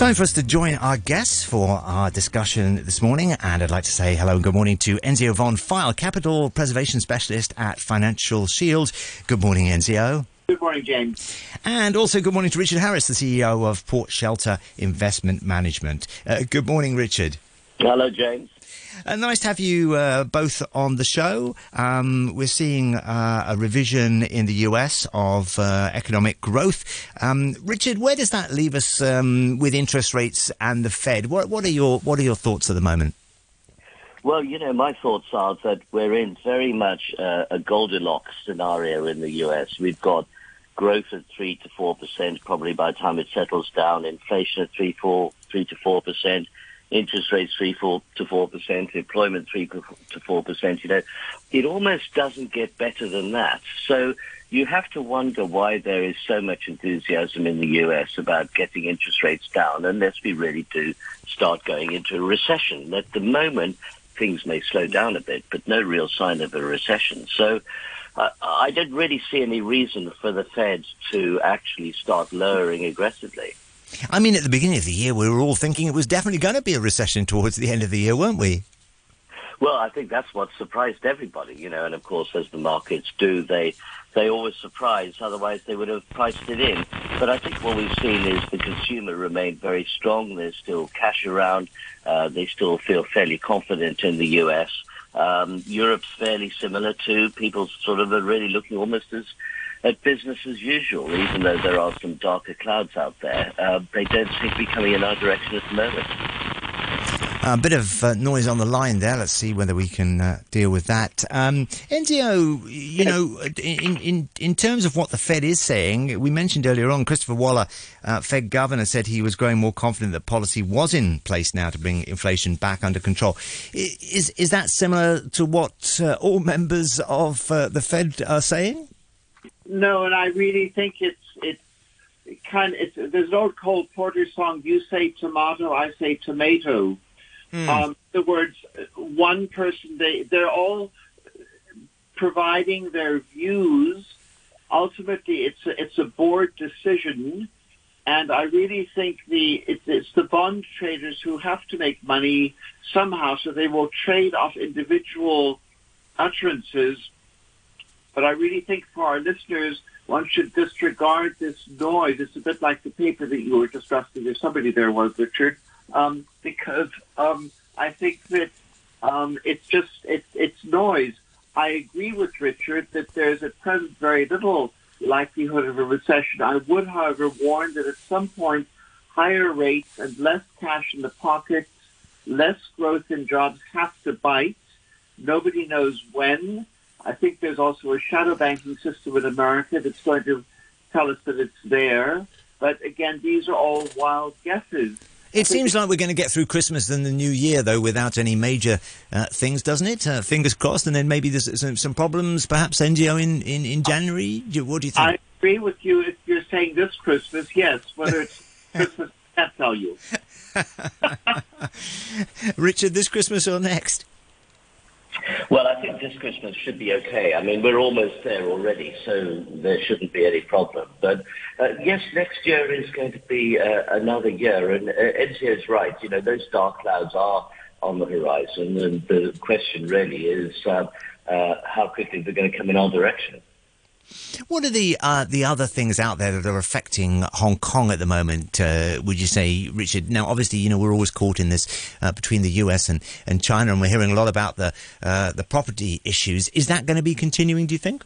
Time for us to join our guests for our discussion this morning, and I'd like to say hello and good morning to Enzio Von Pfeil, Capital Preservation Specialist at Financial Shield. Good morning, Enzio. Good morning, James. And also good morning to Richard Harris, the CEO of Port Shelter Investment Management. Good morning, Richard. Hello, James. Nice to have you both on the show. We're seeing a revision in the US of economic growth. Richard, where does that leave us with interest rates and the Fed? What are your thoughts at the moment? Well, you know, my thoughts are that we're in very much a Goldilocks scenario in the US. We've got growth of 3 to 4%, probably by the time it settles down. Inflation at 3 to 4%. Interest rates 3 to 4%, employment 3 to 4%. You know, it almost doesn't get better than that. So you have to wonder why there is so much enthusiasm in the US about getting interest rates down, unless we really do start going into a recession. At the moment, things may slow down a bit, but no real sign of a recession. So I don't really see any reason for the Fed to actually start lowering aggressively. I mean, at the beginning of the year, we were all thinking it was definitely going to be a recession towards the end of the year, weren't we? Well, I think that's what surprised everybody, you know, and of course, as the markets do, they always surprise, otherwise they would have priced it in. But I think what we've seen is the consumer remained very strong. There's still cash around. They still feel fairly confident in the US. Europe's fairly similar too. People sort of are really looking almost as at business as usual, even though there are some darker clouds out there. They don't seem to be coming in our direction at the moment. A bit of noise on the line there. Let's see whether we can deal with that. Enzio, you know, in terms of what the Fed is saying, we mentioned earlier on, Christopher Waller, Fed governor, said he was growing more confident that policy was in place now to bring inflation back under control. Is that similar to what all members of the Fed are saying? No, and I really think it's there's an old Cole Porter song, "You say tomato, I say tomato." Mm. The words, one person, they're all providing their views. Ultimately, it's a board decision, and I really think it's the bond traders who have to make money somehow, so they will trade off individual utterances. But I really think for our listeners, one should disregard this noise. It's a bit like the paper that you were discussing. There's somebody there was, Richard, because I think that it's noise. I agree with Richard that there is at present very little likelihood of a recession. I would, however, warn that at some point, higher rates and less cash in the pockets, less growth in jobs have to bite. Nobody knows when. I think there's also a shadow banking system in America that's going to tell us that it's there. But again, these are all wild guesses. It seems like we're going to get through Christmas and the New Year, though, without any major things, doesn't it? Fingers crossed. And then maybe there's some problems, perhaps, NGO, in January. What do you think? I agree with you if you're saying this Christmas, yes. Whether it's Christmas, I can't tell you. Richard, this Christmas or next? Well, I think this Christmas should be okay. I mean, we're almost there already, so there shouldn't be any problem. But yes, next year is going to be another year, and Enzio's right. You know, those dark clouds are on the horizon, and the question really is how quickly they're going to come in our direction. What are the other things out there that are affecting Hong Kong at the moment, would you say, Richard? Now, obviously, you know, we're always caught in this between the US and China, and we're hearing a lot about the property issues. Is that going to be continuing, do you think?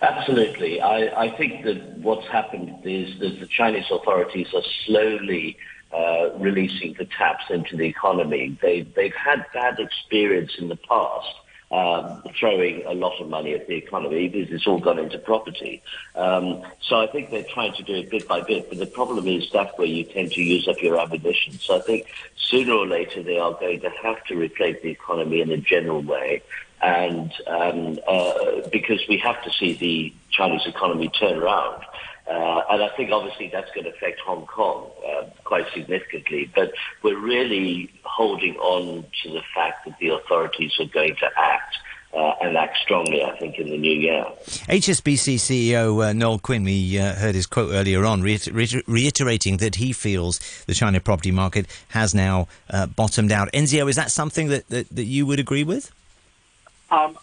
Absolutely. I think that what's happened is that the Chinese authorities are slowly releasing the taps into the economy. They've had bad experience in the past. Throwing a lot of money at the economy because it's all gone into property. So I think they're trying to do it bit by bit, but the problem is that's where you tend to use up your ammunition. So I think sooner or later they are going to have to replace the economy in a general way, and because we have to see the Chinese economy turn around. And I think obviously that's going to affect Hong Kong quite significantly. But we're really holding on to the fact that the authorities are going to act and act strongly, I think, in the new year. HSBC CEO Noel Quinn, we heard his quote earlier on, reiterating that he feels the China property market has now bottomed out. Enzio, is that something that you would agree with? I'm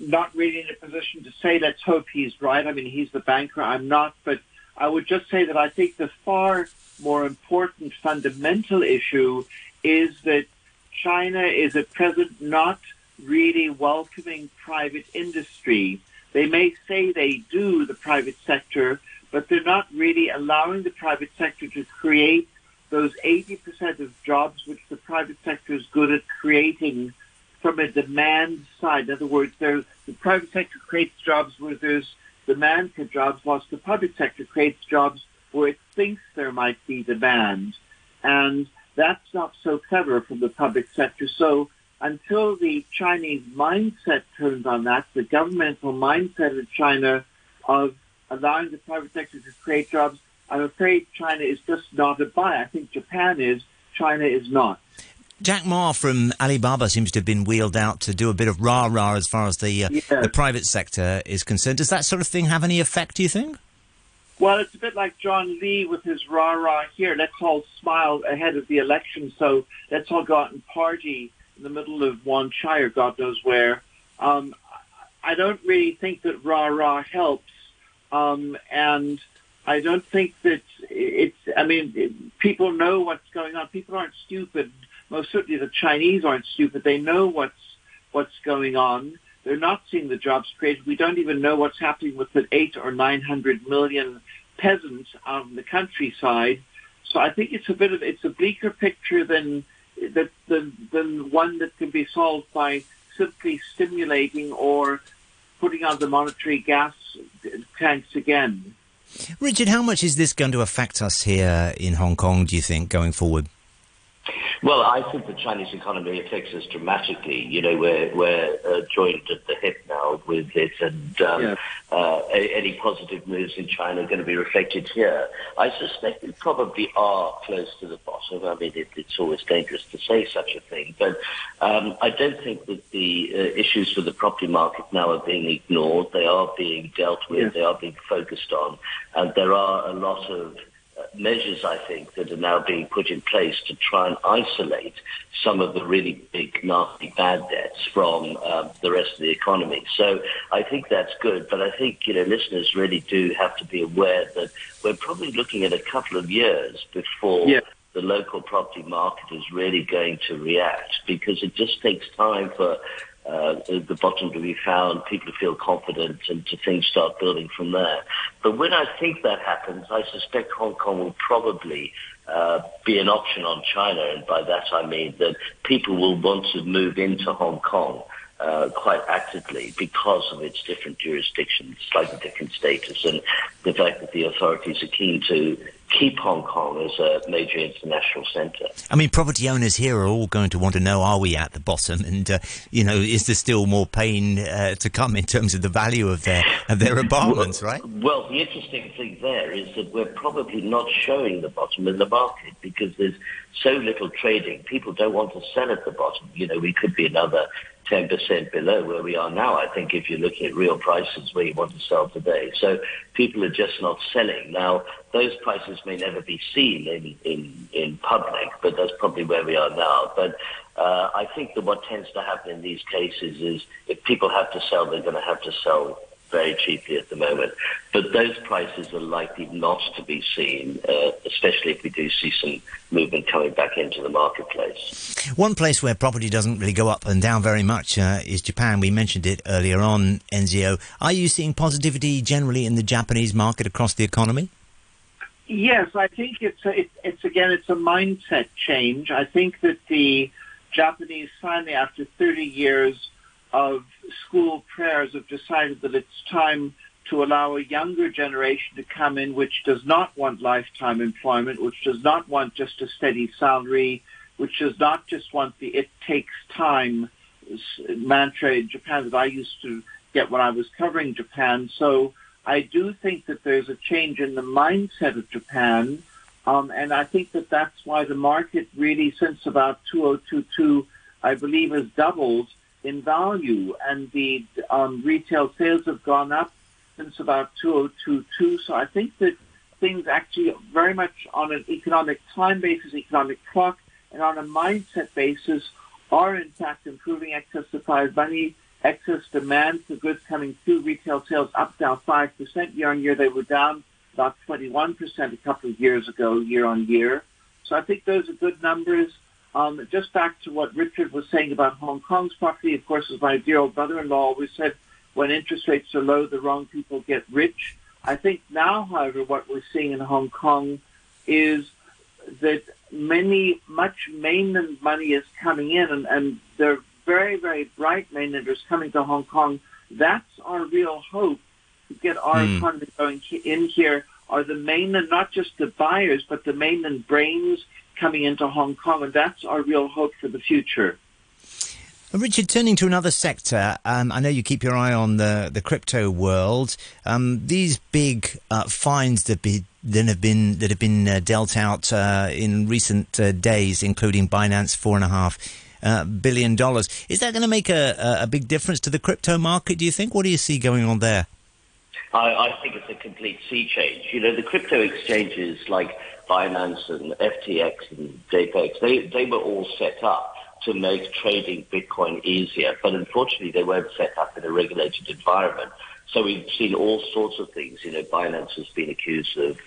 not really in a position to say. Let's hope he's right. I mean, he's the banker. I'm not. But I would just say that I think the far more important fundamental issue is that China is at present not really welcoming private industry. They may say they do, the private sector, but they're not really allowing the private sector to create those 80% of jobs which the private sector is good at creating from a demand side. In other words, the private sector creates jobs where there's demand for jobs, whilst the public sector creates jobs where it thinks there might be demand. And that's not so clever from the public sector. So until the Chinese mindset turns on that, the governmental mindset of China of allowing the private sector to create jobs, I'm afraid China is just not a buyer. I think Japan is. China is not. Jack Ma from Alibaba seems to have been wheeled out to do a bit of rah-rah as far as the private sector is concerned. Does that sort of thing have any effect, do you think? Well, it's a bit like John Lee with his rah-rah here. Let's all smile ahead of the election, so let's all go out and party in the middle of Wan Chai or God knows where. I don't really think that rah-rah helps, and I don't think that it's... I mean, people know what's going on. People aren't stupid. Most certainly the Chinese aren't stupid. They know what's going on. They're not seeing the jobs created. We don't even know what's happening with the 800 or 900 million peasants out in the countryside. So I think it's a bleaker picture than one that can be solved by simply stimulating or putting on the monetary gas tanks again. Richard, how much is this going to affect us here in Hong Kong, do you think, going forward? Well, I think the Chinese economy affects us dramatically. You know, we're joined at the hip now with it, and any positive moves in China are going to be reflected here. I suspect we probably are close to the bottom. I mean, it's always dangerous to say such a thing, but I don't think that the issues for the property market now are being ignored. They are being dealt with. Yeah. They are being focused on, and there are a lot of measures, I think, that are now being put in place to try and isolate some of the really big, nasty, bad debts from the rest of the economy. So I think that's good, but I think, you know, listeners really do have to be aware that we're probably looking at a couple of years before the local property market is really going to react, because it just takes time for the bottom to be found, people to feel confident, and to things start building from there. But when I think that happens, I suspect Hong Kong will probably be an option on China, and by that I mean that people will want to move into Hong Kong quite actively because of its different jurisdictions, slightly different status, and the fact that the authorities are keen to keep Hong Kong as a major international centre. I mean, property owners here are all going to want to know, are we at the bottom? And, you know, is there still more pain to come in terms of the value of their apartments, right? Well, the interesting thing there is that we're probably not showing the bottom in the market because there's so little trading. People don't want to sell at the bottom. You know, we could be another 10% below where we are now, I think, if you're looking at real prices where you want to sell today. So people are just not selling. Now, those prices may never be seen in public, but that's probably where we are now. But I think that what tends to happen in these cases is if people have to sell, they're going to have to sell very cheaply at the moment. But those prices are likely not to be seen, especially if we do see some movement coming back into the marketplace. One place where property doesn't really go up and down very much is Japan. We mentioned it earlier on, Enzio. Are you seeing positivity generally in the Japanese market across the economy? Yes, I think it's a mindset change. I think that the Japanese finally, after 30 years of school prayers, have decided that it's time to allow a younger generation to come in which does not want lifetime employment, which does not want just a steady salary, which does not just want the "it takes time" mantra in Japan that I used to get when I was covering Japan. So I do think that there's a change in the mindset of Japan, and I think that that's why the market really, since about 2022, I believe, has doubled. in value, and the retail sales have gone up since about 2022. So I think that things actually very much on an economic time basis, economic clock, and on a mindset basis are in fact improving excess supply of money, excess demand for goods coming through, retail sales up down 5% year on year. They were down about 21% a couple of years ago, year on year. So I think those are good numbers. Just back to what Richard was saying about Hong Kong's property, of course, as my dear old brother-in-law always said, when interest rates are low, the wrong people get rich. I think now, however, what we're seeing in Hong Kong is that much mainland money is coming in, and there are very, very bright mainlanders coming to Hong Kong. That's our real hope to get our economy going in here, are the mainland, not just the buyers, but the mainland brains coming into Hong Kong, and that's our real hope for the future. Richard, turning to another sector, I know you keep your eye on the crypto world. These big fines that have been dealt out in recent days, including Binance, $4.5 billion. Is that going to make a big difference to the crypto market, do you think? What do you see going on there? I think it's a complete sea change. You know, the crypto exchanges like Binance and FTX and JPEX, they were all set up to make trading Bitcoin easier. But unfortunately, they weren't set up in a regulated environment. So we've seen all sorts of things. You know, Binance has been accused of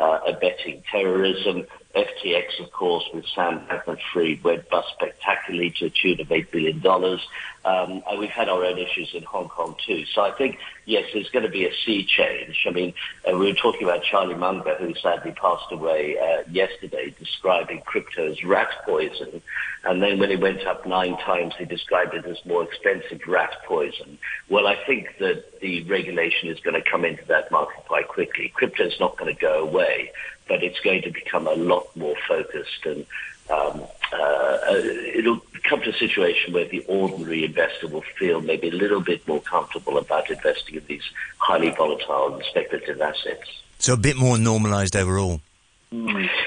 abetting terrorism. FTX, of course, with Sam Bankman-Fried, went bust spectacularly to a tune of $8 billion. And we've had our own issues in Hong Kong, too. So I think, yes, there's going to be a sea change. I mean, we were talking about Charlie Munger, who sadly passed away yesterday, describing crypto as rat poison. And then when it went up 9 times, he described it as more expensive rat poison. Well, I think that the regulation is going to come into that market quite quickly. Crypto is not going to go away, but it's going to become a lot more focused, and it'll come to a situation where the ordinary investor will feel maybe a little bit more comfortable about investing in these highly volatile and speculative assets. So a bit more normalised overall.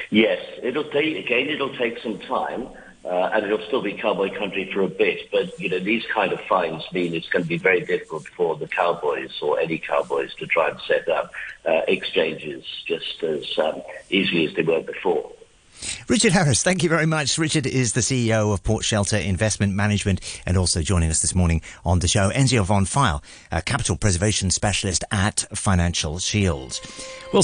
Yes, it'll take some time, and it'll still be cowboy country for a bit. But, you know, these kind of fines mean it's going to be very difficult for the cowboys or any cowboys to try and set up exchanges just as easily as they were before. Richard Harris, thank you very much. Richard is the CEO of Port Shelter Investment Management, and also joining us this morning on the show, Enzio Von Pfeil, a capital preservation specialist at Financial Shield. We'll